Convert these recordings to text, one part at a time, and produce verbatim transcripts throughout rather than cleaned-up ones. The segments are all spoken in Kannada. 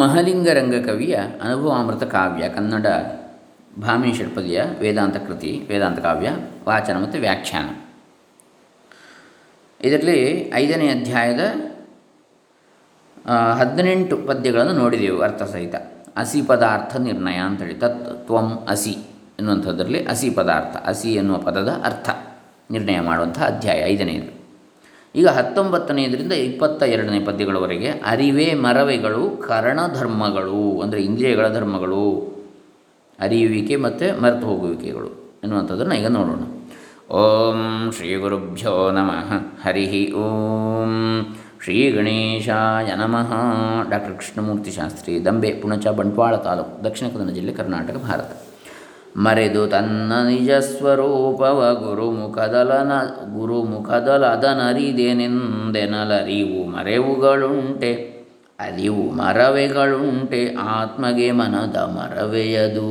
ಮಹಲಿಂಗರಂಗ ಕವಿಯ ಅನುಭವಾಮೃತ ಕಾವ್ಯ, ಕನ್ನಡ ಭಾಮೆ ಷಟ್ಪದಿಯ ವೇದಾಂತ ಕೃತಿ, ವೇದಾಂತ ಕಾವ್ಯ, ವಾಚನ ಮತ್ತು ವ್ಯಾಖ್ಯಾನ. ಇದರಲ್ಲಿ ಐದನೇ ಅಧ್ಯಾಯದ ಹದಿನೆಂಟು ಪದ್ಯಗಳನ್ನು ನೋಡಿದೆವು ಅರ್ಥಸಹಿತ. ಹಸಿ ಪದಾರ್ಥ ನಿರ್ಣಯ ಅಂತೇಳಿ ತತ್ ತ್ವಂ ಹಸಿ ಎನ್ನುವಂಥದ್ರಲ್ಲಿ ಹಸಿ ಪದಾರ್ಥ, ಹಸಿ ಎನ್ನುವ ಪದದ ಅರ್ಥ ನಿರ್ಣಯ ಮಾಡುವಂಥ ಅಧ್ಯಾಯ ಐದನೆಯದು. ಈಗ ಹತ್ತೊಂಬತ್ತನೆಯದರಿಂದ ಇಪ್ಪತ್ತ ಎರಡನೇ ಪದ್ಯಗಳವರೆಗೆ ಅರಿವೆ ಮರವೆಗಳು ಕರಣಧರ್ಮಗಳು, ಅಂದರೆ ಇಂದ್ರಿಯಗಳ ಧರ್ಮಗಳು, ಅರಿಯುವಿಕೆ ಮತ್ತು ಮರೆತು ಹೋಗುವಿಕೆಗಳು ಎನ್ನುವಂಥದ್ದನ್ನು ಈಗ ನೋಡೋಣ. ಓಂ ಶ್ರೀ ಗುರುಭ್ಯೋ ನಮಃ. ಹರಿ ಓಂ ಶ್ರೀ ಗಣೇಶಾಯ ನಮಃ. ಡಾಕ್ಟರ್ ಕೃಷ್ಣಮೂರ್ತಿ ಶಾಸ್ತ್ರಿ, ದಂಬೆ, ಪುಣಚ, ಬಂಟ್ವಾಳ ತಾಲೂಕು, ದಕ್ಷಿಣ ಕನ್ನಡ ಜಿಲ್ಲೆ, ಕರ್ನಾಟಕ, ಭಾರತ. ಮರೆದು ತನ್ನ ನಿಜ ಸ್ವರೂಪವ ಗುರುಮುಖದಲನ ಗುರುಮುಖದಲದನರಿದೆನೆಂದೆನಲರಿವು ಮರೆವುಗಳುಂಟೆ, ಅರಿವು ಮರವೆಗಳುಂಟೆ, ಆತ್ಮಗೆ ಮನದ ಮರವೆಯದು,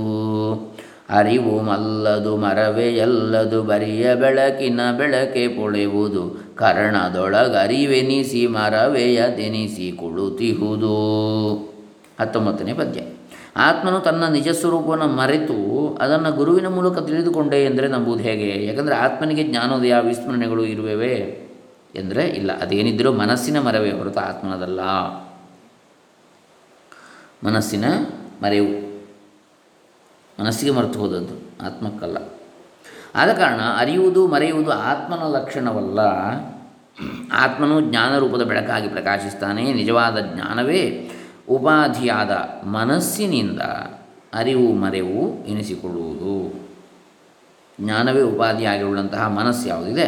ಅರಿವು ಮಲ್ಲದು ಮರವೆಯಲ್ಲದು, ಬರಿಯ ಬೆಳಕಿನ ಬೆಳಕೆ ಪೊಳೆಯುವುದು, ಕರ್ಣದೊಳಗರಿವೆನಿಸಿ ಮರವೆಯದೆನಿಸಿ ಕುಳಿತಿಹುದು. ಹತ್ತೊಂಬತ್ತನೇ ಪದ್ಯ. ಆತ್ಮನು ತನ್ನ ನಿಜ ಸ್ವರೂಪವನ್ನು ಮರೆತು ಅದನ್ನು ಗುರುವಿನ ಮೂಲಕ ತಿಳಿದುಕೊಂಡೆ ಎಂದರೆ ನಂಬುವುದು ಹೇಗೆ? ಯಾಕಂದರೆ ಆತ್ಮನಿಗೆ ಜ್ಞಾನೋದಯ ವಿಸ್ಮರಣೆಗಳು ಇರುವೆವೇ ಎಂದರೆ ಇಲ್ಲ. ಅದೇನಿದ್ದರೂ ಮನಸ್ಸಿನ ಮರವೇ ಹೊರತು ಆತ್ಮನದಲ್ಲ, ಮನಸ್ಸಿನ ಮರೆವು, ಮನಸ್ಸಿಗೆ ಮರೆತು ಹೋದದ್ದು, ಆತ್ಮಕ್ಕಲ್ಲ. ಆದ ಕಾರಣ ಅರಿಯುವುದು ಮರೆಯುವುದು ಆತ್ಮನ ಲಕ್ಷಣವಲ್ಲ. ಆತ್ಮನು ಜ್ಞಾನರೂಪದ ಬೆಳಕಾಗಿ ಪ್ರಕಾಶಿಸ್ತಾನೆ. ನಿಜವಾದ ಜ್ಞಾನವೇ ಉಪಾಧಿಯಾದ ಮನಸ್ಸಿನಿಂದ ಅರಿವು ಮರೆವು ಎನಿಸಿಕೊಳ್ಳುವುದು. ಜ್ಞಾನವೇ ಉಪಾಧಿಯಾಗಿರುವಂತಹ ಮನಸ್ಸು ಯಾವುದಿದೆ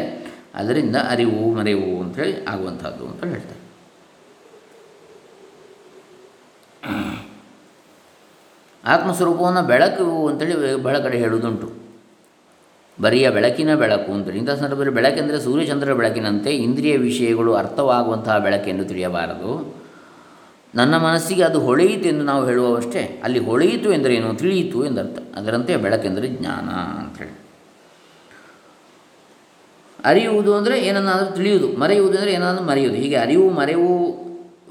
ಅದರಿಂದ ಅರಿವು ಮರೆವು ಅಂಥೇಳಿ ಆಗುವಂಥದ್ದು ಅಂತ ಹೇಳ್ತಾರೆ. ಆತ್ಮಸ್ವರೂಪವನ್ನು ಬೆಳಕು ಅಂತೇಳಿ ಬಹಳ ಕಡೆ ಹೇಳುವುದುಂಟು. ಬರಿಯ ಬೆಳಕಿನ ಬೆಳಕು ಅಂತೇಳಿ ಇಂಥ ಸಂದರ್ಭದಲ್ಲಿ ಬೆಳಕೆಂದರೆ ಸೂರ್ಯಚಂದ್ರರ ಬೆಳಕಿನಂತೆ ಇಂದ್ರಿಯ ವಿಷಯಗಳು ಅರ್ಥವಾಗುವಂತಹ ಬೆಳಕೆಂದು ತಿಳಿಯಬಾರದು. ನನ್ನ ಮನಸ್ಸಿಗೆ ಅದು ಹೊಳೆಯಿತು ಎಂದು ನಾವು ಹೇಳುವವಷ್ಟೇ, ಅಲ್ಲಿ ಹೊಳೆಯಿತು ಎಂದರೆ ಏನು? ತಿಳಿಯಿತು ಎಂದರ್ಥ. ಅದರಂತೆ ಬೆಳಕೆಂದರೆ ಜ್ಞಾನ ಅಂಥೇಳಿ. ಅರಿಯುವುದು ಅಂದರೆ ಏನನ್ನಾದರೂ ತಿಳಿಯುವುದು, ಮರೆಯುವುದು ಅಂದರೆ ಏನಾದರೂ ಮರೆಯುವುದು. ಹೀಗೆ ಅರಿವು ಮರೆವು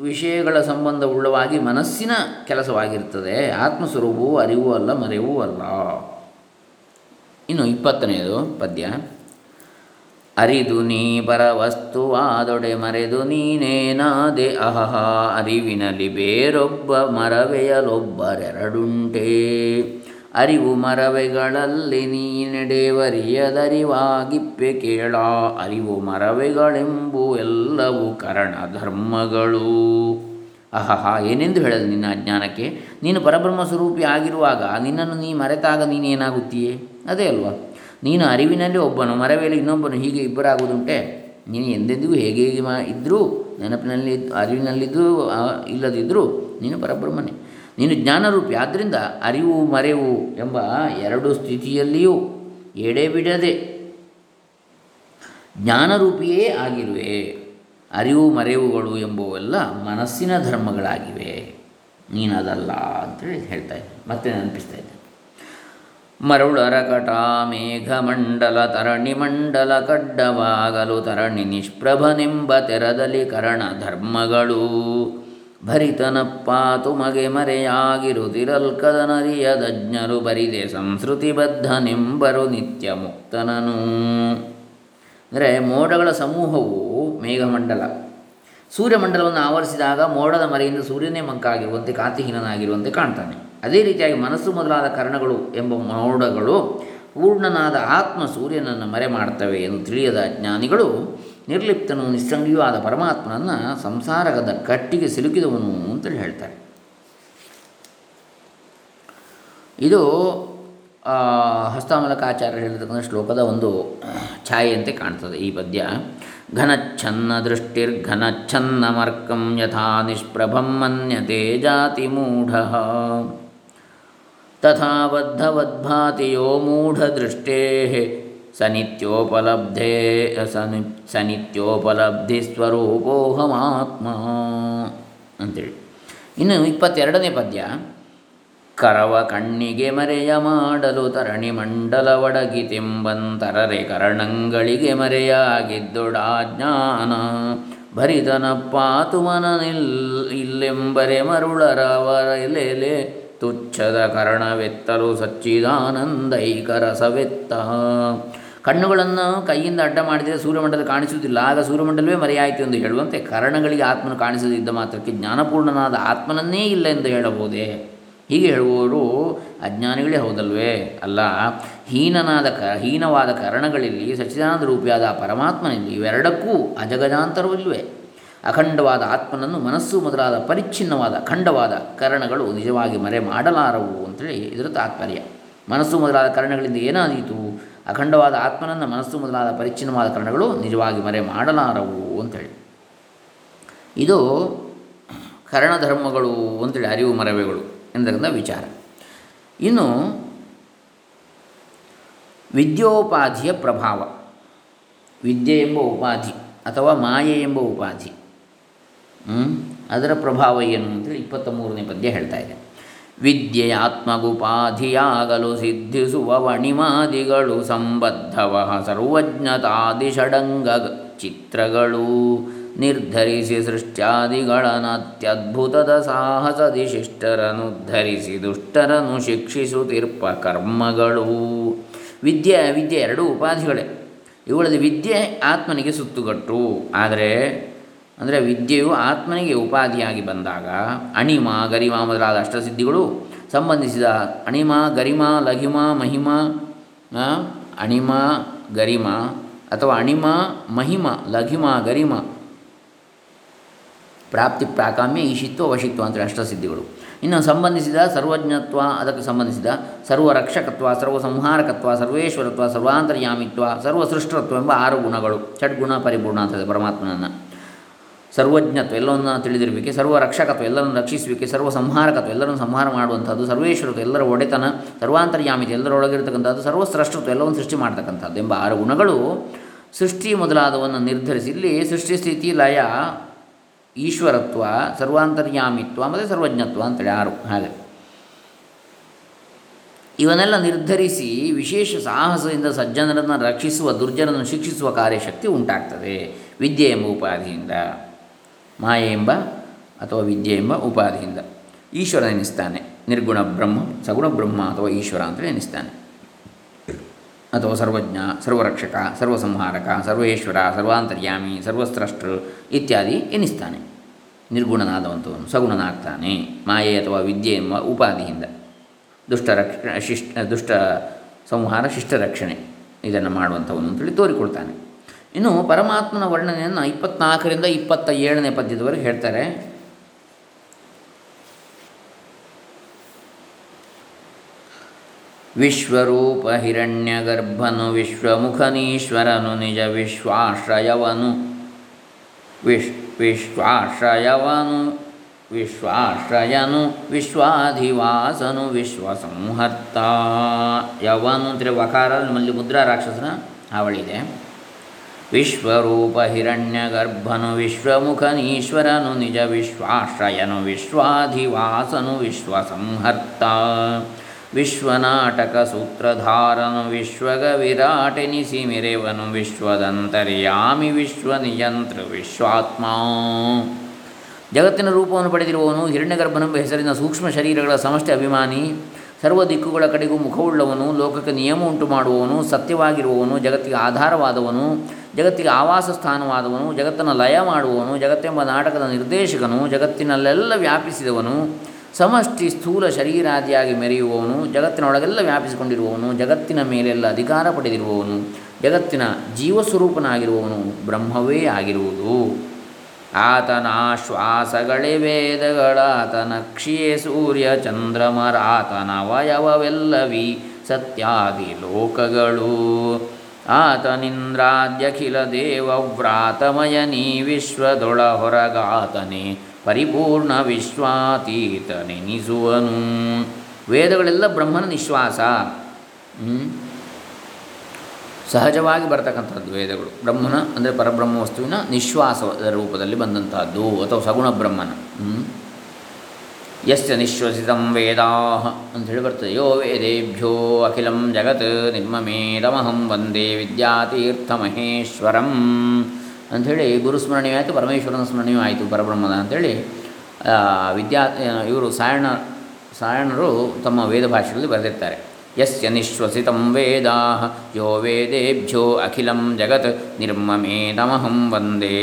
ವಿಷಯಗಳ ಸಂಬಂಧವುಳ್ಳವಾಗಿ ಮನಸ್ಸಿನ ಕೆಲಸವಾಗಿರ್ತದೆ. ಆತ್ಮಸ್ವರೂಪವು ಅರಿವು ಅಲ್ಲ, ಮರೆಯೂ ಅಲ್ಲ. ಇನ್ನು ಇಪ್ಪತ್ತನೆಯದು ಪದ್ಯ. ಅರಿದು ನೀ ಪರವಸ್ತುವಾದೊಡೆ ಮರೆದು ನೀನೇನಾದೆ ಅಹಹ, ಅರಿವಿನಲ್ಲಿ ಬೇರೊಬ್ಬ ಮರವೆಯಲೊಬ್ಬರೆರಡುಂಟೆ, ಅರಿವು ಮರವೆಗಳಲ್ಲಿ ನೀನೆಡೆವರಿಯದರಿವಾಗಿಪ್ಪೆ ಕೇಳ, ಅರಿವು ಮರವೆಗಳೆಂಬು ಎಲ್ಲವೂ ಕರಣ ಧರ್ಮಗಳು. ಅಹಹ, ಏನೆಂದು ಹೇಳದು ನಿನ್ನ ಅಜ್ಞಾನಕ್ಕೆ? ನೀನು ಪರಬ್ರಹ್ಮ ಸ್ವರೂಪಿ ಆಗಿರುವಾಗ ನಿನ್ನನ್ನು ನೀ ಮರೆತಾಗ ನೀನೇನಾಗುತ್ತೀಯೇ? ಅದೇ ಅಲ್ವಾ, ನೀನು ಅರಿವಿನಲ್ಲಿ ಒಬ್ಬನು ಮರವೆಯಲ್ಲಿ ಇನ್ನೊಬ್ಬನು, ಹೀಗೆ ಇಬ್ಬರಾಗುವುದುಂಟೆ. ನೀನು ಎಂದೆಂದಿಗೂ ಹೇಗೆ ಮಾ ಇದ್ದರೂ ನೆನಪಿನಲ್ಲಿ ಅರಿವಿನಲ್ಲಿದ್ದರೂ ಇಲ್ಲದಿದ್ದರೂ ನೀನು ಪರಬ್ರಹ್ಮನೇ, ನೀನು ಜ್ಞಾನರೂಪಿ. ಆದ್ದರಿಂದ ಅರಿವು ಮರೆವು ಎಂಬ ಎರಡು ಸ್ಥಿತಿಯಲ್ಲಿಯೂ ಎಡೆಬಿಡದೆ ಜ್ಞಾನರೂಪಿಯೇ ಆಗಿರುವೆ. ಅರಿವು ಮರೆವುಗಳು ಎಂಬುವೆಲ್ಲ ಮನಸ್ಸಿನ ಧರ್ಮಗಳಾಗಿವೆ, ನೀನದಲ್ಲ ಅಂತೇಳಿ ಹೇಳ್ತಾ ಇದ್ದೆ. ಮತ್ತೆ ನೆನಪಿಸ್ತಾ ಇದ್ದೆ. ಮರುಳರಕಟ ಮೇಘಮಂಡಲ ತರಣಿಮಂಡಲ ಕಡ್ಡವಾಗಲು ತರಣಿ ನಿಷ್ಪ್ರಭನೆಂಬ ತೆರದಲ್ಲಿ ಕರಣ ಧರ್ಮಗಳು, ಭರಿತನಪ್ಪಾತು ಮಗೆ ಮರೆಯಾಗಿರುದಿರಲ್ಕದನರಿಯದಜ್ಞರು ಬರಿದೆ ಸಂಸ್ಕೃತಿ ಬದ್ಧನೆಂಬರು ನಿತ್ಯ ಮುಕ್ತನನು. ಅಂದರೆ ಮೋಡಗಳ ಸಮೂಹವು ಮೇಘಮಂಡಲ ಸೂರ್ಯಮಂಡಲವನ್ನು ಆವರಿಸಿದಾಗ ಮೋಡದ ಮರೆಯಿಂದ ಸೂರ್ಯನೇ ಮಂಕಾಗಿರುವಂತೆ ಕಾಂತಿಹೀನನಾಗಿರುವಂತೆ ಕಾಣ್ತಾನೆ. ಅದೇ ರೀತಿಯಾಗಿ ಮನಸ್ಸು ಮೊದಲಾದ ಕರಣಗಳು ಎಂಬ ಮೋಡಗಳು ಪೂರ್ಣನಾದ ಆತ್ಮ ಸೂರ್ಯನನ್ನು ಮರೆ ಮಾಡ್ತವೆ ಎಂದು ತಿಳಿಯದ ಅಜ್ಞಾನಿಗಳು ನಿರ್ಲಿಪ್ತನೂ ನಿಸ್ಸಂಗಿಯೂ ಆದ ಪರಮಾತ್ಮನನ್ನು ಸಂಸಾರದ ಕಟ್ಟಿಗೆ ಸಿಲುಕಿದವನು ಅಂತೇಳಿ ಹೇಳ್ತಾರೆ. ಇದು ಹಸ್ತಮಲಕಾಚಾರ್ಯ ಹೇಳಿರ್ತಕ್ಕಂಥ ಶ್ಲೋಕದ ಒಂದು ಛಾಯೆಯಂತೆ ಕಾಣ್ತದೆ ಈ ಪದ್ಯ. ಘನಚ್ಛನ್ನ ದೃಷ್ಟಿರ್ಘನಚ್ಛನ್ನ ಮರ್ಕಂ ಯಥಾ ನಿಷ್ಪ್ರಭಂ ಮನ್ಯತೆ ಜಾತಿ ಮೂಢ, ತಥಾ ಬದ್ಧವದ್ಭಾತಿಯೋ ಮೂಢದೃಷ್ಟೇ ಸನಿತ್ಯೋಪಲಬ್ಧೇ ಸನಿ ಸನಿತ್ಯೋಪಲಬ್ಧಿ ಸ್ವರೂಪೋಹಮಾತ್ಮ ಅಂತೇಳಿ. ಇನ್ನು ಇಪ್ಪತ್ತೆರಡನೇ ಪದ್ಯ. ಕರವ ಕಣ್ಣಿಗೆ ಮರೆಯ ಮಾಡಲು ತರಣಿ ಮಂಡಲ ಒಡಗಿತೆಂಬಂತರರೆ ಕರಣಂಗಳಿಗೆ ಮರೆಯಾಗಿದ್ದುಡಾಜ್ಞಾನ ಭರಿತನಪ್ಪಾತುಮನನಿಲ್ ಇಲ್ಲೆಂಬರೆ ಮರುಳರವರ ಎಲೆಲೆ ತುಚ್ಛದ ಕರ್ಣವೆತ್ತಲು ಸಚ್ಚಿದಾನಂದೈಕರಸವೆತ್ತ. ಕಣ್ಣುಗಳನ್ನು ಕೈಯಿಂದ ಅಡ್ಡ ಮಾಡಿದರೆ ಸೂರ್ಯಮಂಡಲ ಕಾಣಿಸುವುದಿಲ್ಲ, ಆಗ ಸೂರ್ಯಮಂಡಲವೇ ಮರೆಯಾಯಿತು ಎಂದು ಹೇಳುವಂತೆ ಕರ್ಣಗಳಿಗೆ ಆತ್ಮನು ಕಾಣಿಸದಿದ್ದ ಮಾತ್ರಕ್ಕೆ ಜ್ಞಾನಪೂರ್ಣನಾದ ಆತ್ಮನನ್ನೇ ಇಲ್ಲ ಎಂದು ಹೇಳಬಹುದೇ? ಹೀಗೆ ಹೇಳುವವರು ಅಜ್ಞಾನಿಗಳೇ ಹೌದಲ್ವೇ? ಅಲ್ಲ. ಹೀನನಾದ ಕ ಹೀನವಾದ ಕರ್ಣಗಳಲ್ಲಿ ಸಚ್ಚಿದಾನಂದ ರೂಪಿಯಾದ ಪರಮಾತ್ಮನಲ್ಲಿ ಇವೆರಡಕ್ಕೂ ಅಜಗಜಾಂತರವಿಲ್ವೇ? ಅಖಂಡವಾದ ಆತ್ಮನನ್ನು ಮನಸ್ಸು ಮೊದಲಾದ ಪರಿಚ್ಛಿನ್ನವಾದ ಖಂಡವಾದ ಕರ್ಣಗಳು ನಿಜವಾಗಿ ಮರೆ ಮಾಡಲಾರವು ಅಂತೇಳಿ ಇದರ ತಾತ್ಪರ್ಯ. ಮನಸ್ಸು ಮೊದಲಾದ ಕರ್ಣಗಳಿಂದ ಏನಾದೀತು? ಅಖಂಡವಾದ ಆತ್ಮನನ್ನು ಮನಸ್ಸು ಮೊದಲಾದ ಪರಿಚ್ಛಿನ್ನವಾದ ಕರ್ಣಗಳು ನಿಜವಾಗಿ ಮರೆ ಮಾಡಲಾರವು ಅಂತೇಳಿ ಇದು ಕರ್ಣಧರ್ಮಗಳು ಅಂತೇಳಿ ಅರಿವು ಮರವೆಗಳು ಎಂದರಿಂದ ವಿಚಾರ. ಇನ್ನು ವಿದ್ಯೋಪಾಧಿಯ ಪ್ರಭಾವ, ವಿದ್ಯೆ ಎಂಬ ಉಪಾಧಿ ಅಥವಾ ಮಾಯೆ ಎಂಬ ಉಪಾಧಿ ಅದರ ಪ್ರಭಾವ ಏನು ಅಂತೇಳಿ ಇಪ್ಪತ್ತ ಮೂರನೇ ಪದ್ಯ ಹೇಳ್ತಾ ಇದೆ. ವಿದ್ಯೆಯ ಆತ್ಮಗುಪಾಧಿಯಾಗಲು ಸಿದ್ಧಿಸುವ ವಣಿಮಾದಿಗಳು ಸಂಬದ್ಧವಹ ಸರ್ವಜ್ಞತಾದಿಷಡಂಗ ಚಿತ್ರಗಳು ನಿರ್ಧರಿಸಿ ಸೃಷ್ಟ್ಯಾದಿಗಳನ್ನತ್ಯದ್ಭುತದ ಸಾಹಸದಿ ಶಿಷ್ಟರನ್ನು ಧರಿಸಿ ದುಷ್ಟರನ್ನು ಶಿಕ್ಷಿಸುತ್ತಿರ್ಪ ಕರ್ಮಗಳು. ವಿದ್ಯೆ ವಿದ್ಯೆ ಎರಡೂ ಉಪಾಧಿಗಳೇ. ಇವುಗಳಲ್ಲಿ ವಿದ್ಯೆ ಆತ್ಮನಿಗೆ ಸುತ್ತುಗಟ್ಟು, ಆದರೆ ಅಂದರೆ ವಿದ್ಯೆಯು ಆತ್ಮನಿಗೆ ಉಪಾಧಿಯಾಗಿ ಬಂದಾಗ ಅಣಿಮ ಗರಿಮಾ ಮೊದಲಾದ ಅಷ್ಟಸಿದ್ಧಿಗಳು ಸಂಬಂಧಿಸಿದ ಅಣಿಮ ಗರಿಮ ಲಘಿಮ ಮಹಿಮ ಅಣಿಮ ಗರಿಮ ಅಥವಾ ಅಣಿಮ ಮಹಿಮ ಲಘಿಮ ಗರಿಮ ಪ್ರಾಪ್ತಿ ಪ್ರಾಕಾಮ್ಯ ಈಶಿತ್ವ ವಶಿತ್ವ ಅಂತೇಳಿ ಅಷ್ಟಸಿದ್ಧಿಗಳು. ಇನ್ನು ಸಂಬಂಧಿಸಿದ ಸರ್ವಜ್ಞತ್ವ, ಅದಕ್ಕೆ ಸಂಬಂಧಿಸಿದ ಸರ್ವರಕ್ಷಕತ್ವ, ಸರ್ವಸಂಹಾರಕತ್ವ, ಸರ್ವೇಶ್ವರತ್ವ, ಸರ್ವಾಂತರ್ಯಾಮಿತ್ವ, ಸರ್ವಸೃಷ್ಟತ್ವ ಎಂಬ ಆರು ಗುಣಗಳು. ಷಡ್ಗುಣ ಪರಿಪೂರ್ಣ ಅಂತದೆ ಪರಮಾತ್ಮನನ್ನು. ಸರ್ವಜ್ಞತ್ವ, ಎಲ್ಲವನ್ನು ತಿಳಿದಿರಬೇಕು. ಸರ್ವರಕ್ಷಕತ್ವ, ಎಲ್ಲರನ್ನು ರಕ್ಷಿಸಬೇಕು. ಸರ್ವಸಂಹಾರಕತ್ವ, ಎಲ್ಲರನ್ನು ಸಂಹಾರ ಮಾಡುವಂಥದ್ದು. ಸರ್ವೇಶ್ವರತ್ವ, ಎಲ್ಲರ ಒಡೆತನ. ಸರ್ವಾಂತರ್ಯಾಮಿತ್ವ, ಎಲ್ಲರೊಳಗಿರತಕ್ಕಂಥದ್ದು. ಸರ್ವಸೃಷ್ಟತ್ವ, ಎಲ್ಲವನ್ನು ಸೃಷ್ಟಿ ಮಾಡ್ತಕ್ಕಂಥದ್ದು ಎಂಬ ಆರು ಗುಣಗಳು ಸೃಷ್ಟಿ ಮೊದಲಾದವನ್ನು ನಿರ್ಧರಿಸಿ ಇಲ್ಲಿ ಸೃಷ್ಟಿ ಸ್ಥಿತಿ ಲಯ ಈಶ್ವರತ್ವ ಸರ್ವಾಂತರ್ಯಾಮಿತ್ವ ಮತ್ತು ಸರ್ವಜ್ಞತ್ವ ಅಂತೇಳಿ ಆರು. ಹಾಗೆ ಇವನ್ನೆಲ್ಲ ನಿರ್ಧರಿಸಿ ವಿಶೇಷ ಸಾಹಸದಿಂದ ಸಜ್ಜನರನ್ನು ರಕ್ಷಿಸುವ ದುರ್ಜನರನ್ನು ಶಿಕ್ಷಿಸುವ ಕಾರ್ಯಶಕ್ತಿ ಉಂಟಾಗ್ತದೆ ವಿದ್ಯೆ ಎಂಬ ಉಪಾಧಿಯಿಂದ, ಮಾಯೆ ಎಂಬ ಅಥವಾ ವಿದ್ಯೆ ಎಂಬ ಉಪಾಧಿಯಿಂದ. ಈಶ್ವರ ಎನಿಸ್ತಾನೆ ನಿರ್ಗುಣ ಬ್ರಹ್ಮ, ಸಗುಣ ಬ್ರಹ್ಮ ಅಥವಾ ಈಶ್ವರ ಅಂತೇಳಿ ಎನಿಸ್ತಾನೆ, ಅಥವಾ ಸರ್ವಜ್ಞ, ಸರ್ವರಕ್ಷಕ, ಸರ್ವಸಂಹಾರಕ, ಸರ್ವೇಶ್ವರ, ಸರ್ವಾಂತರ್ಯಾಮಿ, ಸರ್ವಸ್ರಷ್ಟೃ ಇತ್ಯಾದಿ ಎನಿಸ್ತಾನೆ ನಿರ್ಗುಣನಾದವಂಥವನು. ಸಗುಣನಾಗ್ತಾನೆ ಮಾಯೆ ಅಥವಾ ವಿದ್ಯೆ ಎಂಬ ಉಪಾಧಿಯಿಂದ. ದುಷ್ಟರಕ್ಷ ಶಿಷ್ಟ ದುಷ್ಟ ಸಂಹಾರ ಶಿಷ್ಟರಕ್ಷಣೆ ಇದನ್ನು ಮಾಡುವಂಥವನು ಅಂತೇಳಿ ತೋರಿಕೊಳ್ತಾನೆ. ಇನ್ನು ಪರಮಾತ್ಮನ ವರ್ಣನೆಯನ್ನು ಇಪ್ಪತ್ತ್ನಾಲ್ಕರಿಂದ ಇಪ್ಪತ್ತ ಏಳನೇ ಪದ್ಯದವರೆಗೆ ಹೇಳ್ತಾರೆ. ವಿಶ್ವರೂಪ ಹಿರಣ್ಯಗರ್ಭನು ವಿಶ್ವಮುಖನೀಶ್ವರನು ನಿಜ ವಿಶ್ವಾಶ್ರಯವನು ವಿಶ್ ವಿಶ್ವಾಶ್ರಯವನು ವಿಶ್ವಾಶ್ರಯನು ವಿಶ್ವಾಧಿವಾಸನು ವಿಶ್ವಸಂಹರ್ತ ಯವನು ಅಂದರೆ ವಕಾರ ನಮ್ಮಲ್ಲಿ ಮುದ್ರಾ ರಾಕ್ಷಸನ ಹಾವಳಿದೆ. ವಿಶ್ವರೂಪ ಹಿರಣ್ಯಗರ್ಭನು ವಿಶ್ವಮುಖನೀಶ್ವರನು ನಿಜ ವಿಶ್ವಾಶ್ರಯನು ವಿಶ್ವಾಧಿವಾಸನು ವಿಶ್ವಸಂಹರ್ತ ವಿಶ್ವನಾಟಕ ಸೂತ್ರಧಾರನು ವಿಶ್ವಗವಿರಾಟೆನಿಸಿ ಮೆರೆವನು ವಿಶ್ವದಂತರ್ಯಾಮಿ ವಿಶ್ವನಿಯಂತ್ರ ವಿಶ್ವಾತ್ಮ. ಜಗತ್ತಿನ ರೂಪವನ್ನು ಪಡೆದಿರುವವನು ಹಿರಣ್ಯಗರ್ಭನೆಂಬ ಹೆಸರಿನ ಸೂಕ್ಷ್ಮ ಶರೀರಗಳ ಸಮಷ್ಟಿ ಅಭಿಮಾನಿ, ಸರ್ವ ದಿಕ್ಕುಗಳ ಕಡೆಗೂ ಮುಖವುಳ್ಳವನು, ಲೋಕಕ್ಕೆ ನಿಯಮ ಉಂಟು ಮಾಡುವವನು, ಸತ್ಯವಾಗಿರುವವನು, ಜಗತ್ತಿಗೆ ಆಧಾರವಾದವನು, ಜಗತ್ತಿಗೆ ಆವಾಸ ಸ್ಥಾನವಾದವನು, ಜಗತ್ತನ್ನು ಲಯ ಮಾಡುವವನು, ಜಗತ್ತೆಂಬ ನಾಟಕದ ನಿರ್ದೇಶಕನು, ಜಗತ್ತಿನಲ್ಲೆಲ್ಲ ವ್ಯಾಪಿಸಿದವನು, ಸಮಷ್ಟಿ ಸ್ಥೂಲ ಶರೀರಾದಿಯಾಗಿ ಮೆರೆಯುವವನು, ಜಗತ್ತಿನೊಳಗೆಲ್ಲ ವ್ಯಾಪಿಸಿಕೊಂಡಿರುವವನು, ಜಗತ್ತಿನ ಮೇಲೆಲ್ಲ ಅಧಿಕಾರ ಪಡೆದಿರುವವನು, ಜಗತ್ತಿನ ಜೀವಸ್ವರೂಪನಾಗಿರುವವನು ಬ್ರಹ್ಮವೇ ಆಗಿರುವುದು. ಆತನ ಶ್ವಾಸಗಳೇ ವೇದಗಳಾತನ ಕ್ಷಿಯೇ ಸೂರ್ಯ ಚಂದ್ರಮರಾತನ ವಯವವೆಲ್ಲವೀ ಸತ್ಯಾದಿ ಲೋಕಗಳು. ಆತನಿಂದ್ರಾದ್ಯಖಿಲ ದೇವವ್ರಾತಮಯ ನೀ ವಿಶ್ವದೊಳ ಹೊರಗಾತನೇ ಪರಿಪೂರ್ಣ ವಿಶ್ವಾತೀತ ನೆನಿಸುವನು. ವೇದಗಳೆಲ್ಲ ಬ್ರಹ್ಮನ ನಿಶ್ವಾಸ, ಸಹಜವಾಗಿ ಬರತಕ್ಕಂಥದ್ದು ವೇದಗಳು ಬ್ರಹ್ಮನ ಅಂದರೆ ಪರಬ್ರಹ್ಮ ವಸ್ತುವಿನ ನಿಶ್ವಾಸದ ರೂಪದಲ್ಲಿ ಬಂದಂಥದ್ದು ಅಥವಾ ಸಗುಣ ಬ್ರಹ್ಮನ ಯಸ್ಯ ನಿಶ್ವಸಿತಂ ವೇದಾಃ ಅಂಥೇಳಿ ಬರ್ತದೆ. ಯೋ ವೇದೇಭ್ಯೋ ಅಖಿಲಂ ಜಗತ್ ನಿರ್ಮಮೇದಮಹಂ ವಂದೇ ವಿದ್ಯಾತೀರ್ಥ ಮಹೇಶ್ವರಂ ಅಂಥೇಳಿ ಗುರುಸ್ಮರಣೆಯೂ ಆಯಿತು, ಪರಮೇಶ್ವರನ ಸ್ಮರಣೆಯೂ ಆಯಿತು, ಪರಬ್ರಹ್ಮದ ಅಂಥೇಳಿ ವಿದ್ಯಾ ಇವರು ಸಾಯಣ ಸಾಯಣರು ತಮ್ಮ ವೇದ ಭಾಷೆಯಲ್ಲಿ ಬರೆದಿರ್ತಾರೆ. ಯಸ್ಯ ನಿಶ್ವಸಿತಂ ವೇದ ಯೋ ವೇದೇಭ್ಯೋ ಅಖಿಲಂ ಜಗತ್ ನಿರ್ಮಮೇದಮಹಂ ವಂದೇ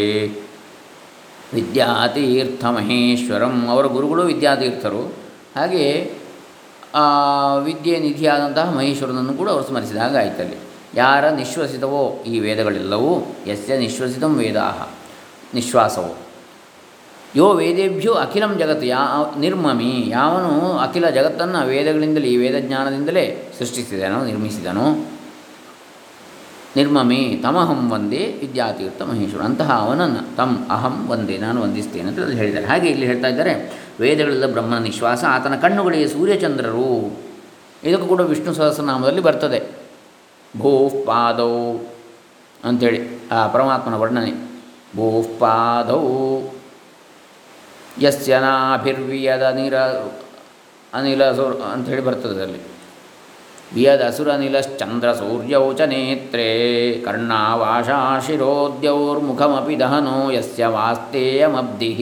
ವಿದ್ಯಾತೀರ್ಥ ಮಹೇಶ್ವರಂ. ಅವರ ಗುರುಗಳು ವಿದ್ಯಾತೀರ್ಥರು, ಹಾಗೆಯೇ ವಿದ್ಯೆ ನಿಧಿಯಾದಂತಹ ಮಹೇಶ್ವರನನ್ನು ಕೂಡ ಅವರು ಸ್ಮರಿಸಿದಾಗ ಆಯ್ತಲ್ಲಿ. ಯಾರ ನಿಶ್ವಸಿತವೋ ಈ ವೇದಗಳೆಲ್ಲವೂ, ಯಸ್ಯ ನಿಶ್ವಸಿತಂ ವೇದಾಃ ನಿಶ್ವಾಸವೋ, ಯೋ ವೇದೇಭ್ಯೋ ಅಖಿಲಂ ಜಗತ್ತು ಯಾ ನಿರ್ಮಮಿ, ಯಾವನು ಅಖಿಲ ಜಗತ್ತನ್ನು ವೇದಗಳಿಂದಲೇ ಈ ವೇದ ಜ್ಞಾನದಿಂದಲೇ ಸೃಷ್ಟಿಸಿದನೋ ನಿರ್ಮಿಸಿದನೋ, ನಿರ್ಮಮಿ ತಮಹಂ ವಂದೇ ವಿದ್ಯಾತೀರ್ಥ ಮಹೇಶ್ವರ, ಅಂತಹ ಅವನನ್ನು ತಮ್ ಅಹಂ ವಂದೇ ನಾನು ವಂದಿಸ್ತೇನೆ ಅಂತ ಹೇಳಿದ್ದಾರೆ. ಹಾಗೆ ಇಲ್ಲಿ ಹೇಳ್ತಾ ಇದ್ದಾರೆ, ವೇದಗಳೆಲ್ಲ ಬ್ರಹ್ಮನ ನಿಶ್ವಾಸ, ಆತನ ಕಣ್ಣುಗಳಿಗೆ ಸೂರ್ಯಚಂದ್ರರು. ಇದಕ್ಕೂ ಕೂಡ ವಿಷ್ಣು ಸಹಸ್ರನಾಮದಲ್ಲಿ ಬರ್ತದೆ ಭೂಃ ಪಾದೌ ಅಂಥೇಳಿ ಆ ಪರಮಾತ್ಮನ ವರ್ಣನೆ. ಭೂಃ ಪಾದೌ ಯಸ್ಯ ನಾಭಿರ್ವಿಯದ ನಿರ ಅನಿಲ ಸುರ ಅಂಥೇಳಿ ಬರ್ತದೆ ಅಲ್ಲಿ. ವಿಯದ ಅಸುರನಿಲಶ್ಚಂದ್ರ ಸೂರ್ಯೌ ಚ ನೇತ್ರೇ ಕರ್ಣಾವಾಶಾ ಶಿರೋದ್ಯೌರ್ಮುಖಮಪಿ ದಹನೋ ಯಸ್ಯ ವಾಸ್ತೇಯಮಬ್ಧಿಃ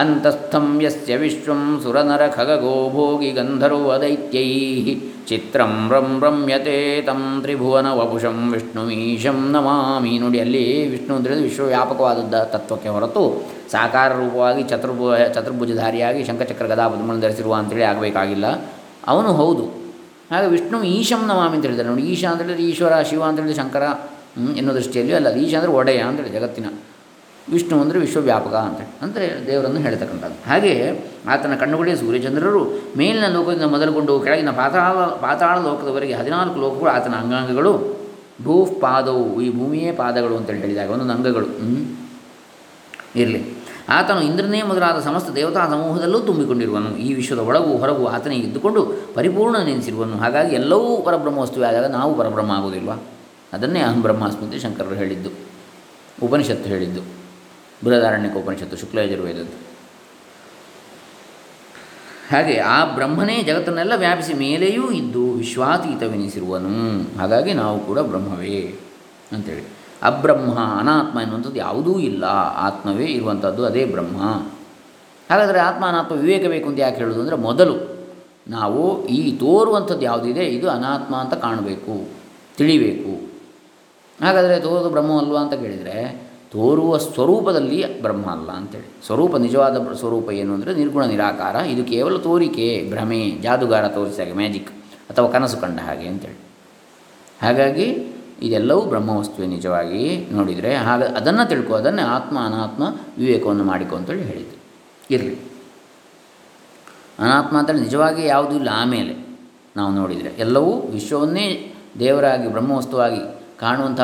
ಅಂತಸ್ಥಂ ಯಸ್ಯ ವಿಶ್ವಂ ಸುರನರ ಖಗಗೋ ಭೋಗಿ ಗಂಧರ್ವ ದೈತ್ಯೈಃ ಚಿತ್ರಂ ರಂ ರಮ್ಯತೆ ತಂ ತ್ರಿಭುವನ ವಪುಷಂ ವಿಷ್ಣುಮೀಶಂ ನಮಾಮಿ. ನೋಡಿ ಅಲ್ಲಿ ವಿಷ್ಣು ಅಂದರೆ ವಿಶ್ವವ್ಯಾಪಕವಾದದ್ದ ತತ್ವಕ್ಕೆ ಹೊರತು ಸಾಕಾರ ರೂಪವಾಗಿ ಚತುರ್ಭು ಚತುರ್ಭುಜಧಾರಿಯಾಗಿ ಶಂಖಚಕ್ರ ಗದಾ ಪದ್ಮಗಳನ್ನು ಧರಿಸಿರುವ ಅಂತೇಳಿ ಆಗಬೇಕಾಗಿಲ್ಲ, ಅವನು ಹೌದು. ಹಾಗೆ ವಿಷ್ಣು ಈಶಂ ನಮಾಮಿ ಅಂತ ಹೇಳಿದ್ದಾರೆ. ನೋಡಿ, ಈಶ ಅಂತೇಳಿದರೆ ಈಶ್ವರ, ಶಿವ ಅಂತೇಳಿದರೆ ಶಂಕರ ಎನ್ನೋ ದೃಷ್ಟಿಯಲ್ಲಿ ಅಲ್ಲ, ಈಶ ಅಂದರೆ ಒಡೆಯ ಅಂತೇಳಿ, ಜಗತ್ತಿನ ವಿಷ್ಣು ಅಂದರೆ ವಿಶ್ವವ್ಯಾಪಕ ಅಂತೇಳಿ ಅಂದರೆ ದೇವರನ್ನು ಹೇಳ್ತಕ್ಕಂಥದ್ದು. ಹಾಗೆಯೇ ಆತನ ಕಣ್ಣುಗಳೇ ಸೂರ್ಯಚಂದ್ರರು, ಮೇಲಿನ ಲೋಕದಿಂದ ಮೊದಲುಗೊಂಡು ಕೆಳಗಿನ ಪಾತಾಳ ಪಾತಾಳ ಲೋಕದವರೆಗೆ ಹದಿನಾಲ್ಕು ಲೋಕಗಳು ಆತನ ಅಂಗಾಂಗಗಳು. ಭೂಃ ಪಾದವು ಈ ಭೂಮಿಯೇ ಪಾದಗಳು ಅಂತೇಳಿ ಹೇಳಿದಾಗ ಒಂದೊಂದು ಅಂಗಗಳು ಇರಲಿ. ಆತನು ಇಂದ್ರನೇ ಮೊದಲಾದ ಸಮಸ್ತ ದೇವತಾ ಸಮೂಹದಲ್ಲೂ ತುಂಬಿಕೊಂಡಿರುವನು. ಈ ವಿಶ್ವದ ಒಳಗೂ ಹೊರಗೂ ಆತನಿಗೆ ಇದ್ದುಕೊಂಡು ಪರಿಪೂರ್ಣ ನೆನೆಸಿರುವನು. ಹಾಗಾಗಿ ಎಲ್ಲವೂ ಪರಬ್ರಹ್ಮ ವಸ್ತುವೇ ಆದಾಗ ನಾವು ಪರಬ್ರಹ್ಮ ಆಗೋದಿಲ್ವಾ? ಅದನ್ನೇ ಅಹಂ ಬ್ರಹ್ಮಾಸ್ಮಿ ಅಂತ ಶಂಕರರು ಹೇಳಿದ್ದು, ಉಪನಿಷತ್ತು ಹೇಳಿದ್ದು, ಬೃಹದಾರಣ್ಯ ಉಪನಿಷತ್ತು ಶುಕ್ಲಾಯಚರ ವೇದದ್ದು. ಹಾಗೆ ಆ ಬ್ರಹ್ಮನೇ ಜಗತ್ತನ್ನೆಲ್ಲ ವ್ಯಾಪಿಸಿ ಮೇಲೆಯೂ ಇದ್ದು ವಿಶ್ವಾತೀತವೆನಿಸಿರುವನು. ಹಾಗಾಗಿ ನಾವು ಕೂಡ ಬ್ರಹ್ಮವೇ ಅಂಥೇಳಿ. ಅಬ್ರಹ್ಮ ಅನಾತ್ಮ ಎನ್ನುವಂಥದ್ದು ಯಾವುದೂ ಇಲ್ಲ, ಆತ್ಮವೇ ಇರುವಂಥದ್ದು, ಅದೇ ಬ್ರಹ್ಮ. ಹಾಗಾದರೆ ಆತ್ಮ ಅನಾತ್ಮ ವಿವೇಕ ಬೇಕು ಅಂತ ಯಾಕೆ ಹೇಳೋದು ಅಂದರೆ, ಮೊದಲು ನಾವು ಈ ತೋರುವಂಥದ್ದು ಯಾವುದಿದೆ ಇದು ಅನಾತ್ಮ ಅಂತ ಕಾಣಬೇಕು, ತಿಳಿಬೇಕು. ಹಾಗಾದರೆ ತೋರೋದು ಬ್ರಹ್ಮವಲ್ವ ಅಂತ ಕೇಳಿದರೆ, ತೋರುವ ಸ್ವರೂಪದಲ್ಲಿ ಬ್ರಹ್ಮ ಅಲ್ಲ ಅಂತೇಳಿ. ಸ್ವರೂಪ ನಿಜವಾದ ಸ್ವರೂಪ ಏನು ಅಂದರೆ ನಿರ್ಗುಣ ನಿರಾಕಾರ, ಇದು ಕೇವಲ ತೋರಿಕೆ, ಭ್ರಮೆ, ಜಾದುಗಾರ ತೋರಿಸಿದಾಗ ಮ್ಯಾಜಿಕ್ ಅಥವಾ ಕನಸು ಕಂಡ ಹಾಗೆ ಅಂತೇಳಿ. ಹಾಗಾಗಿ ಇದೆಲ್ಲವೂ ಬ್ರಹ್ಮವಸ್ತುವೆ ನಿಜವಾಗಿ ನೋಡಿದರೆ. ಹಾಗೆ ಅದನ್ನು ತಿಳ್ಕೊ, ಅದನ್ನೇ ಆತ್ಮ ಅನಾತ್ಮ ವಿವೇಕವನ್ನು ಮಾಡಿಕೊ ಅಂತೇಳಿ ಹೇಳಿದರು. ಇರಲಿ, ಅನಾತ್ಮ ಅಂತೇಳಿ ನಿಜವಾಗಿ ಯಾವುದೂ ಇಲ್ಲ. ಆಮೇಲೆ ನಾವು ನೋಡಿದರೆ ಎಲ್ಲವೂ ವಿಶ್ವವನ್ನೇ ದೇವರಾಗಿ ಬ್ರಹ್ಮವಸ್ತುವಾಗಿ ಕಾಣುವಂಥ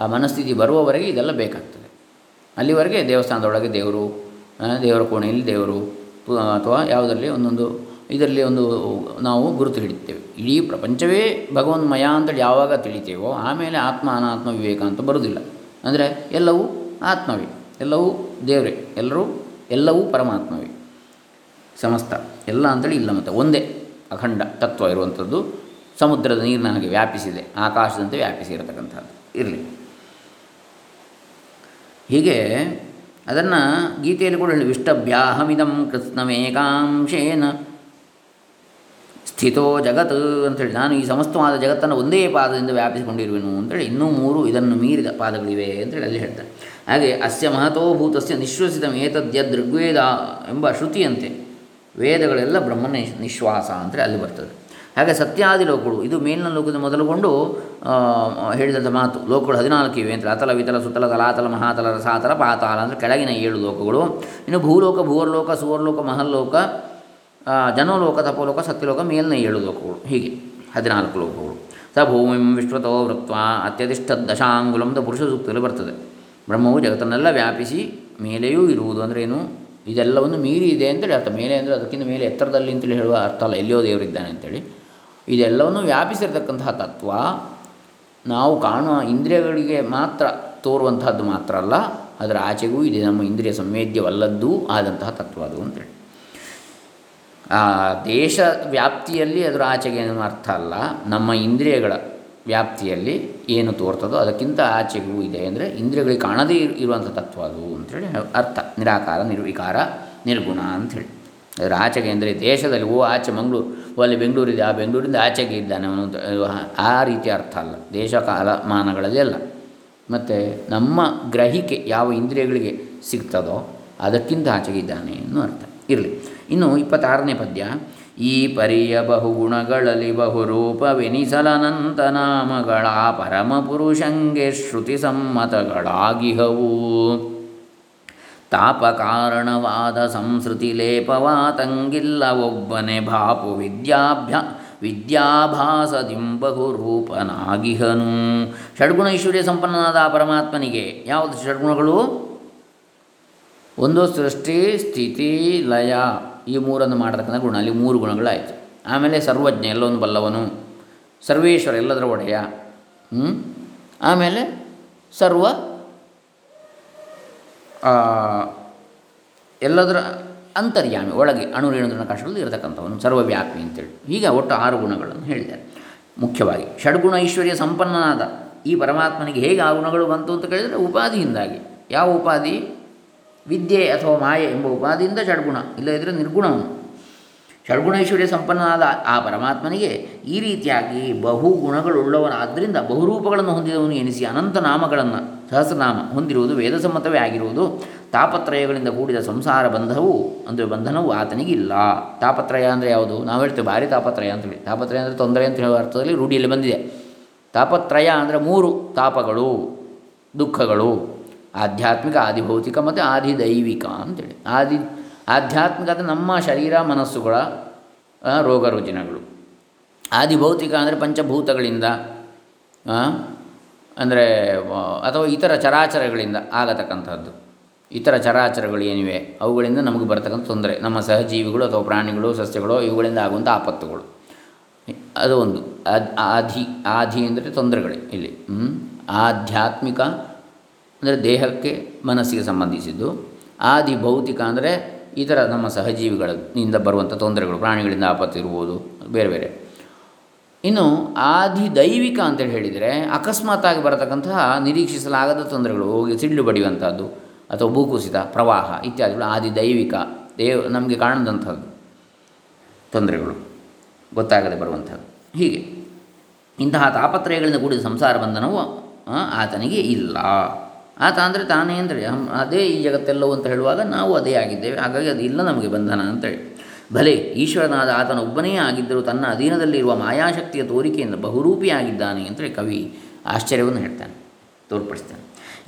ಆ ಮನಸ್ಥಿತಿ ಬರುವವರೆಗೆ ಇದೆಲ್ಲ ಬೇಕಾಗ್ತದೆ. ಅಲ್ಲಿವರೆಗೆ ದೇವಸ್ಥಾನದೊಳಗೆ ದೇವರು, ದೇವರ ಕೋಣೆಯಲ್ಲಿ ದೇವರು, ಅಥವಾ ಯಾವುದರಲ್ಲಿ ಒಂದೊಂದು ಇದರಲ್ಲಿ ಒಂದು ನಾವು ಗುರುತು ಹಿಡಿತೇವೆ. ಇಡೀ ಪ್ರಪಂಚವೇ ಭಗವನ್ಮಯ ಅಂತೇಳಿ ಯಾವಾಗ ತಿಳಿತೇವೋ ಆಮೇಲೆ ಆತ್ಮ ಅನಾತ್ಮ ವಿವೇಕ ಅಂತ ಬರುವುದಿಲ್ಲ. ಅಂದರೆ ಎಲ್ಲವೂ ಆತ್ಮವೇ, ಎಲ್ಲವೂ ದೇವರೇ, ಎಲ್ಲರೂ ಎಲ್ಲವೂ ಪರಮಾತ್ಮವೇ ಸಮಸ್ತ ಎಲ್ಲ ಅಂತೇಳಿ ಇಲ್ಲ. ಮತ್ತು ಒಂದೇ ಅಖಂಡ ತತ್ವ ಇರುವಂಥದ್ದು, ಸಮುದ್ರದ ನೀರಿನ ಹಾಗೆ ವ್ಯಾಪಿಸಿದೆ, ಆಕಾಶದಂತೆ ವ್ಯಾಪಿಸಿ ಇರತಕ್ಕಂಥದ್ದು ಇರಲಿ. ಹೀಗೆ ಅದನ್ನು ಗೀತೆಯಲ್ಲಿ ಕೂಡ ಹೇಳಿ, ವಿಷ್ಟಭ್ಯಾಹಮಿದಂ ಕೃತ್ಸ್ನಮೇಕಾಂಶೇನ ಸ್ಥಿತೋ ಜಗತ್ ಅಂತೇಳಿ, ನಾನು ಈ ಸಮಸ್ತವಾದ ಜಗತ್ತನ್ನು ಒಂದೇ ಪಾದದಿಂದ ವ್ಯಾಪಿಸಿಕೊಂಡಿರುವೆನು ಅಂತೇಳಿ. ಇನ್ನೂ ಮೂರು ಇದನ್ನು ಮೀರಿದ ಪಾದಗಳಿವೆ ಅಂತೇಳಿ ಅಲ್ಲಿ ಹೇಳ್ತಾರೆ. ಹಾಗೆ ಅಸ್ಯ ಮಹತೋಭೂತಸ್ಯ ನಿಶ್ವಸಿತಂ ಏತದ್ಯದ್ ಋಗ್ವೇದ ಎಂಬ ಶ್ರುತಿಯಂತೆ ವೇದಗಳೆಲ್ಲ ಬ್ರಹ್ಮನ ನಿಶ್ವಾಸ ಅಂತೇಳಿ ಅಲ್ಲಿ ಬರ್ತದೆ. ಹಾಗೆ ಸತ್ಯಾದಿ ಲೋಕಗಳು, ಇದು ಮೇಲಿನ ಲೋಕದ ಮೊದಲುಗೊಂಡು ಹೇಳಿದಂಥ ಮಾತು, ಲೋಕಗಳು ಹದಿನಾಲ್ಕು ಇವೆ ಅಂತ. ಅತಲ, ವಿತಲ, ಸುತ್ತಲ, ತಲಾತಲ, ಮಹಾತಲ, ರಸಾತಲ, ಪಾತಾಳ ಅಂದರೆ ಕೆಳಗಿನ ಏಳು ಲೋಕಗಳು. ಇನ್ನು ಭೂಲೋಕ, ಭೂವರ್ಲೋಕ, ಸುವರ್ಲೋಕ, ಮಹಲ್ಲೋಕ, ಜನೋಲೋಕ, ತಪೋಲೋಕ, ಸತ್ಯಲೋಕ, ಮೇಲಿನ ಏಳು ಲೋಕಗಳು, ಹೀಗೆ ಹದಿನಾಲ್ಕು ಲೋಕಗಳು. ಸ ಭೂಮಿಂ ವಿಶ್ವತೋ ವೃತ್ವ ಅತ್ಯಧಿಷ್ಠದ್ ದಶಾಂಗುಲಂ ದ ಪುರುಷ ಸೂಕ್ತದಲ್ಲಿ ಬರ್ತದೆ. ಬ್ರಹ್ಮವು ಜಗತ್ತನ್ನೆಲ್ಲ ವ್ಯಾಪಿಸಿ ಮೇಲೆಯೂ ಇರುವುದು ಅಂದರೆ ಏನು, ಇದೆಲ್ಲವನ್ನು ಮೀರಿ ಇದೆ ಅಂತೇಳಿ ಅರ್ಥ. ಮೇಲೆ ಅಂದರೆ ಅದಕ್ಕಿಂತ ಮೇಲೆ ಎತ್ತರದಲ್ಲಿ ಅಂತೇಳಿ ಹೇಳುವ ಅರ್ಥ ಅಲ್ಲ, ಎಲ್ಲಿಯೋ ದೇವರಿದ್ದಾನೆ ಅಂತೇಳಿ. ಇದೆಲ್ಲವನ್ನು ವ್ಯಾಪಿಸಿರ್ತಕ್ಕಂತಹ ತತ್ವ ನಾವು ಕಾಣುವ ಇಂದ್ರಿಯಗಳಿಗೆ ಮಾತ್ರ ತೋರುವಂತಹದ್ದು ಮಾತ್ರ ಅಲ್ಲ, ಅದರ ಆಚೆಗೂ ಇದೆ, ನಮ್ಮ ಇಂದ್ರಿಯ ಸಂವೇದ್ಯವಲ್ಲದ್ದೂ ಆದಂತಹ ತತ್ವ ಅದು ಅಂತೇಳಿ. ಆ ದೇಶ ವ್ಯಾಪ್ತಿಯಲ್ಲಿ ಅದರ ಆಚೆಗೆ ಏನೂ ಅರ್ಥ ಅಲ್ಲ, ನಮ್ಮ ಇಂದ್ರಿಯಗಳ ವ್ಯಾಪ್ತಿಯಲ್ಲಿ ಏನು ತೋರ್ತದೋ ಅದಕ್ಕಿಂತ ಆಚೆಗೂ ಇದೆ ಅಂದರೆ ಇಂದ್ರಿಯಗಳಿಗೆ ಕಾಣದೇ ಇರುವಂಥ ತತ್ವ ಅದು ಅಂಥೇಳಿ ಅರ್ಥ. ನಿರಾಕಾರ, ನಿರ್ವಿಕಾರ, ನಿರ್ಗುಣ ಅಂಥೇಳಿ. ಅದರ ಆಚೆಗೆ ಅಂದರೆ ದೇಶದಲ್ಲಿ ಓ ಆಚೆ ಮಂಗಳೂರು, ಓ ಅಲ್ಲಿ ಬೆಂಗಳೂರಿದೆ, ಆ ಬೆಂಗಳೂರಿಂದ ಆಚೆಗೆ ಇದ್ದಾನೆ ಅನ್ನೋದು ಆ ರೀತಿಯ ಅರ್ಥ ಅಲ್ಲ, ದೇಶ ಕಾಲಮಾನಗಳಲ್ಲಿ ಅಲ್ಲ. ಮತ್ತು ನಮ್ಮ ಗ್ರಹಿಕೆ ಯಾವ ಇಂದ್ರಿಯಗಳಿಗೆ ಸಿಗ್ತದೋ ಅದಕ್ಕಿಂತ ಆಚೆಗೆ ಇದ್ದಾನೆ ಅನ್ನೋ ಅರ್ಥ. ಇರಲಿ. ಇನ್ನು ಇಪ್ಪತ್ತಾರನೇ ಪದ್ಯ. ಈ ಪರಿಯ ಬಹುಗುಣಗಳಲ್ಲಿ ಬಹುರೂಪವೆನಿಸಲನಂತನಾಮಗಳ ಪರಮ ಪುರುಷಂಗೆ ಶ್ರುತಿ ಸಮ್ಮತಗಳಾಗಿಹವು. ತಾಪಕಾರಣವಾದ ಸಂಸ್ಕೃತಿ ಲೇಪವಾತಂಗಿಲ್ಲ ಒಬ್ಬನೇ ಭಾಪು ವಿದ್ಯಾಭ್ಯಾ ವಿದ್ಯಾಭಾಸದಿಂ ಬಹುರೂಪನಾಗಿಹನು. ಷಡ್ಗುಣ ಐಶ್ವರ್ಯ ಸಂಪನ್ನನಾದ ಆ ಪರಮಾತ್ಮನಿಗೆ ಯಾವುದು ಷಡ್ಗುಣಗಳು? ಒಂದು ಸೃಷ್ಟಿ, ಸ್ಥಿತಿ, ಲಯ, ಈ ಮೂರನ್ನು ಮಾಡತಕ್ಕಂಥ ಗುಣ. ಅಲ್ಲಿ ಮೂರು ಗುಣಗಳಾಯಿತು. ಆಮೇಲೆ ಸರ್ವಜ್ಞ, ಎಲ್ಲೊಂದು ಬಲ್ಲವನು, ಸರ್ವೇಶ್ವರ, ಎಲ್ಲದರ ಒಡೆಯ, ಆಮೇಲೆ ಸರ್ವ ಎಲ್ಲದರ ಅಂತರ್ಯಾಮಿ, ಒಳಗೆ ಅಣು ರೇಣುಗಳ ಕಾಶಗಳಲ್ಲಿ ಇರತಕ್ಕಂಥವನು, ಸರ್ವವ್ಯಾಪಿ ಅಂತೇಳಿ. ಹೀಗೆ ಒಟ್ಟು ಆರು ಗುಣಗಳನ್ನು ಹೇಳಿದ್ದಾರೆ. ಮುಖ್ಯವಾಗಿ ಷಡ್ಗುಣ ಐಶ್ವರ್ಯ ಸಂಪನ್ನನಾದ ಈ ಪರಮಾತ್ಮನಿಗೆ ಹೇಗೆ ಆ ಗುಣಗಳು ಬಂತು ಅಂತ ಕೇಳಿದರೆ ಉಪಾದಿಯಿಂದಾಗಿ. ಯಾವ ಉಪಾಧಿ? ವಿದ್ಯೆ ಅಥವಾ ಮಾಯೆ ಎಂಬ ಉಪಾದಿಯಿಂದ ಷಡ್ಗುಣ, ಇಲ್ಲದಿದ್ದರೆ ನಿರ್ಗುಣವನು. ಷಡ್ಗುಣ ಐಶ್ವರ್ಯ ಸಂಪನ್ನನಾದ ಆ ಪರಮಾತ್ಮನಿಗೆ ಈ ರೀತಿಯಾಗಿ ಬಹುಗುಣಗಳುಳ್ಳವನಾದ್ದರಿಂದ ಬಹುರೂಪಗಳನ್ನು ಹೊಂದಿದವನು ಎನಿಸಿ ಅನಂತ ನಾಮಗಳನ್ನು, ಸಹಸ್ರನಾಮ ಹೊಂದಿರುವುದು ವೇದಸಮ್ಮತವೇ ಆಗಿರುವುದು. ತಾಪತ್ರಯಗಳಿಂದ ಕೂಡಿದ ಸಂಸಾರ ಬಂಧವು ಅಂದರೆ ಬಂಧನವು ಆತನಿಗಿಲ್ಲ. ತಾಪತ್ರಯ ಅಂದರೆ ಯಾವುದು? ನಾವು ಹೇಳ್ತೇವೆ ಭಾರಿ ತಾಪತ್ರಯ ಅಂತೇಳಿ. ತಾಪತ್ರಯ ಅಂದರೆ ತೊಂದರೆ ಅಂತ ಹೇಳುವ ಅರ್ಥದಲ್ಲಿ ರೂಢಿಯಲ್ಲಿ ಬಂದಿದೆ. ತಾಪತ್ರಯ ಅಂದರೆ ಮೂರು ತಾಪಗಳು, ದುಃಖಗಳು: ಆಧ್ಯಾತ್ಮಿಕ, ಆದಿಭೌತಿಕ ಮತ್ತು ಆದಿದೈವಿಕ ಅಂತೇಳಿ. ಆದಿ ಆಧ್ಯಾತ್ಮಿಕ ಅಂದರೆ ನಮ್ಮ ಶರೀರ ಮನಸ್ಸುಗಳ ರೋಗ ರುಜಿನಗಳು. ಆದಿಭೌತಿಕ ಅಂದರೆ ಪಂಚಭೂತಗಳಿಂದ ಅಂದರೆ ಅಥವಾ ಇತರ ಚರಾಚರಗಳಿಂದ ಆಗತಕ್ಕಂಥದ್ದು. ಇತರ ಚರಾಚರಗಳು ಏನಿವೆ ಅವುಗಳಿಂದ ನಮಗೆ ಬರ್ತಕ್ಕಂಥ ತೊಂದರೆ, ನಮ್ಮ ಸಹಜೀವಿಗಳು ಅಥವಾ ಪ್ರಾಣಿಗಳು, ಸಸ್ಯಗಳು, ಇವುಗಳಿಂದ ಆಗುವಂಥ ಆಪತ್ತುಗಳು. ಅದು ಒಂದು ಆಧಿ. ಆಧಿ ಅಂದರೆ ತೊಂದರೆಗಳೇ ಇಲ್ಲಿ. ಆಧ್ಯಾತ್ಮಿಕ ಅಂದರೆ ದೇಹಕ್ಕೆ ಮನಸ್ಸಿಗೆ ಸಂಬಂಧಿಸಿದ್ದು. ಆದಿ ಭೌತಿಕ ಅಂದರೆ ಈ ಥರ ನಮ್ಮ ಸಹಜೀವಿಗಳಿಂದ ಬರುವಂಥ ತೊಂದರೆಗಳು, ಪ್ರಾಣಿಗಳಿಂದ ಆಪತ್ತಿರ್ಬೋದು, ಬೇರೆ ಬೇರೆ. ಇನ್ನು ಆದಿ ದೈವಿಕ ಅಂತೇಳಿ ಹೇಳಿದರೆ ಅಕಸ್ಮಾತ್ತಾಗಿ ಬರತಕ್ಕಂತಹ ನಿರೀಕ್ಷಿಸಲಾಗದ ತೊಂದರೆಗಳು, ಸಿಡಿಲು ಬಡಿಯುವಂಥದ್ದು ಅಥವಾ ಭೂಕುಸಿತ, ಪ್ರವಾಹ ಇತ್ಯಾದಿಗಳು ಆದಿ ದೈವಿಕ, ದೇವ್ ನಮಗೆ ಕಾಣದಂಥದ್ದು ತೊಂದರೆಗಳು, ಗೊತ್ತಾಗದೆ ಬರುವಂಥದ್ದು. ಹೀಗೆ ಇಂತಹ ತಾಪತ್ರಯಗಳಿಂದ ಕೂಡಿದ ಸಂಸಾರ ಬಂಧನವು ಆತನಿಗೆ ಇಲ್ಲ. ಆತ ಅಂದರೆ ತಾನೇ ಅಂದರೆ ಅದೇ ಈ ಜಗತ್ತೆಲ್ಲವೂ ಅಂತ ಹೇಳುವಾಗ ನಾವು ಅದೇ ಆಗಿದ್ದೇವೆ, ಹಾಗಾಗಿ ಅದು ಇಲ್ಲ ನಮಗೆ ಬಂಧನ ಅಂತೇಳಿ. ಭಲೆ ಈಶ್ವರನಾದ ಆತನೊಬ್ಬನೇ ಆಗಿದ್ದರೂ ತನ್ನ ಅಧೀನದಲ್ಲಿರುವ ಮಾಯಾಶಕ್ತಿಯ ತೋರಿಕೆಯಿಂದ ಬಹುರೂಪಿಯಾಗಿದ್ದಾನೆ ಅಂತೇಳಿ ಕವಿ ಆಶ್ಚರ್ಯವನ್ನು ಹೇಳ್ತಾನೆ, ತೋರ್ಪಡಿಸ್ತಾನೆ.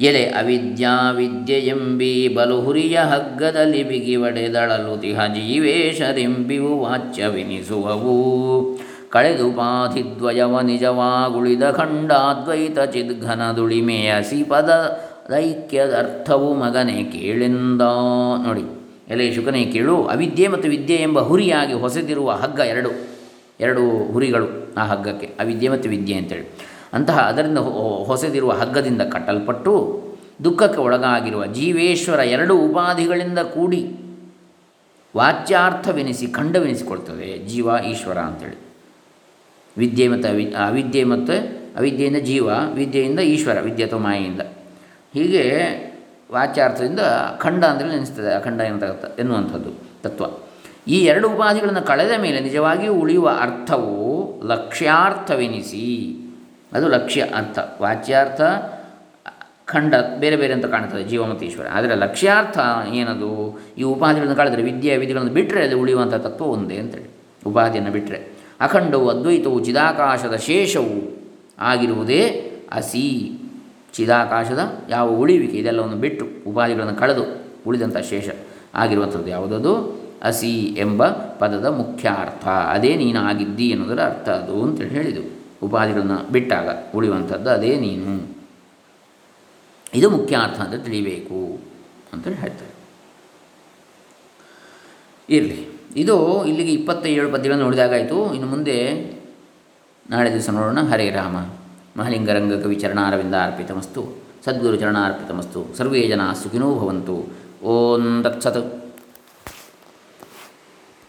ಎಲೆ ಅವಿದ್ಯಾ ವಿದ್ಯೆಯೆಂಬಿ ಬಲು ಹುರಿಯ ಹಗ್ಗದಲ್ಲಿ ಬಿಗಿ ಒಡೆದಳಲು ತಿಹ ಜೀವೇಶರೆಂಬಿವು ವಾಚ್ಯವೆನಿಸುವವು. ಕಳೆದುಪಾಧಿದ್ವಯವ ನಿಜವಾಗುಳಿದ ಖಂಡಾದ್ವೈತ ಚಿದ್ಘನದುಳಿಮೆಯ ಸಿಪದ ದೈಕ್ಯದರ್ಥವು ಮಗನೇ ಕೇಳೆಂದ. ನೋಡಿ, ಎಲೆ ಶುಕನೇ ಕೇಳು, ಅವಿದ್ಯೆ ಮತ್ತು ವಿದ್ಯೆ ಎಂಬ ಹುರಿಯಾಗಿ ಹೊಸೆದಿರುವ ಹಗ್ಗ, ಎರಡು ಎರಡು ಹುರಿಗಳು ಆ ಹಗ್ಗಕ್ಕೆ, ಅವಿದ್ಯೆ ಮತ್ತು ವಿದ್ಯೆ ಅಂತೇಳಿ. ಅಂತಹ ಅದರಿಂದ ಹೊಸೆದಿರುವ ಹಗ್ಗದಿಂದ ಕಟ್ಟಲ್ಪಟ್ಟು ದುಃಖಕ್ಕೆ ಒಳಗಾಗಿರುವ ಜೀವೇಶ್ವರ ಎರಡು ಉಪಾಧಿಗಳಿಂದ ಕೂಡಿ ವಾಚ್ಯಾರ್ಥವೆನಿಸಿ ಖಂಡವೆನಿಸಿಕೊಳ್ತದೆ ಜೀವ ಈಶ್ವರ ಅಂತೇಳಿ. ವಿದ್ಯೆ ಮತ್ತು ಅವಿ ಅವಿದ್ಯೆ ಮತ್ತು ಅವಿದ್ಯೆಯಿಂದ ಜೀವ, ವಿದ್ಯೆಯಿಂದ ಈಶ್ವರ, ವಿದ್ಯೆ ಅಥವಾ ಮಾಯೆಯಿಂದ. ಹೀಗೆ ವಾಚ್ಯಾರ್ಥದಿಂದ ಖಂಡ ಅಂದರೆ ನೆನೆಸ್ತದೆ, ಅಖಂಡ ಎಂತ ಎನ್ನುವಂಥದ್ದು ತತ್ವ. ಈ ಎರಡು ಉಪಾಧಿಗಳನ್ನು ಕಳೆದ ಮೇಲೆ ನಿಜವಾಗಿಯೂ ಉಳಿಯುವ ಅರ್ಥವು ಲಕ್ಷ್ಯಾರ್ಥವೆನಿಸಿ, ಅದು ಲಕ್ಷ್ಯ ಅರ್ಥ. ವಾಚ್ಯಾರ್ಥ ಖಂಡ ಬೇರೆ ಬೇರೆ ಅಂತ ಕಾಣ್ತದೆ ಜೀವ ಮತ್ತು ಈಶ್ವರ. ಆದರೆ ಲಕ್ಷ್ಯಾರ್ಥ ಏನದು? ಈ ಉಪಾಧಿಗಳನ್ನು ಕಳೆದರೆ, ವಿದ್ಯೆ ವಿಧಿಗಳನ್ನು ಬಿಟ್ಟರೆ ಅದು ಉಳಿಯುವಂಥ ತತ್ವ ಒಂದೇ ಅಂತೇಳಿ, ಉಪಾಧಿಯನ್ನು ಬಿಟ್ಟರೆ. ಅಖಂಡವು ಅದ್ವೈತವು ಚಿದಾಕಾಶದ ಶೇಷವು ಆಗಿರುವುದೇ ಅಸಿ, ಚಿದಾಕಾಶದ ಯಾವ ಉಳಿವಿಕೆ ಇದೆಲ್ಲವನ್ನು ಬಿಟ್ಟು ಉಪಾಧಿಗಳನ್ನು ಕಳೆದು ಉಳಿದಂಥ ಶೇಷ ಆಗಿರುವಂಥದ್ದು ಯಾವುದದು? ಅಸಿ ಎಂಬ ಪದದ ಮುಖ್ಯ ಅರ್ಥ ಅದೇ, ನೀನು ಆಗಿದ್ದಿ ಎನ್ನುವುದರ ಅರ್ಥ ಅದು ಅಂತೇಳಿ ಹೇಳಿದೆವು. ಉಪಾಧಿಗಳನ್ನು ಬಿಟ್ಟಾಗ ಉಳಿಯುವಂಥದ್ದು ಅದೇ ನೀನು, ಇದು ಮುಖ್ಯ ಅರ್ಥ ಅಂತ ತಿಳಿಬೇಕು ಅಂತೇಳಿ ಹೇಳ್ತಾರೆ. ಇರಲಿ, ಇದು ಇಲ್ಲಿಗೆ ಇಪ್ಪತ್ತೇಳು ಪದ್ಯಗಳನ್ನು ನೋಡಿದಾಗಾಯಿತು. ಇನ್ನು ಮುಂದೆ ನಾಳೆ ದಿವಸ ನೋಡೋಣ. ಹರೇ ರಾಮ. ಮಹಲಿಂಗರಂಗ ಕವಿ ಚರಣಾರವಿಂದ ಅರ್ಪಿತಮಸ್ತು. ಸದ್ಗುರು ಚರಣಾರ್ಪಿತಮಸ್ತು. ಸರ್ವೇ ಜನ ಸುಖಿನೋ ಭವಂತು. ಓಂ ತತ್ಸತ್.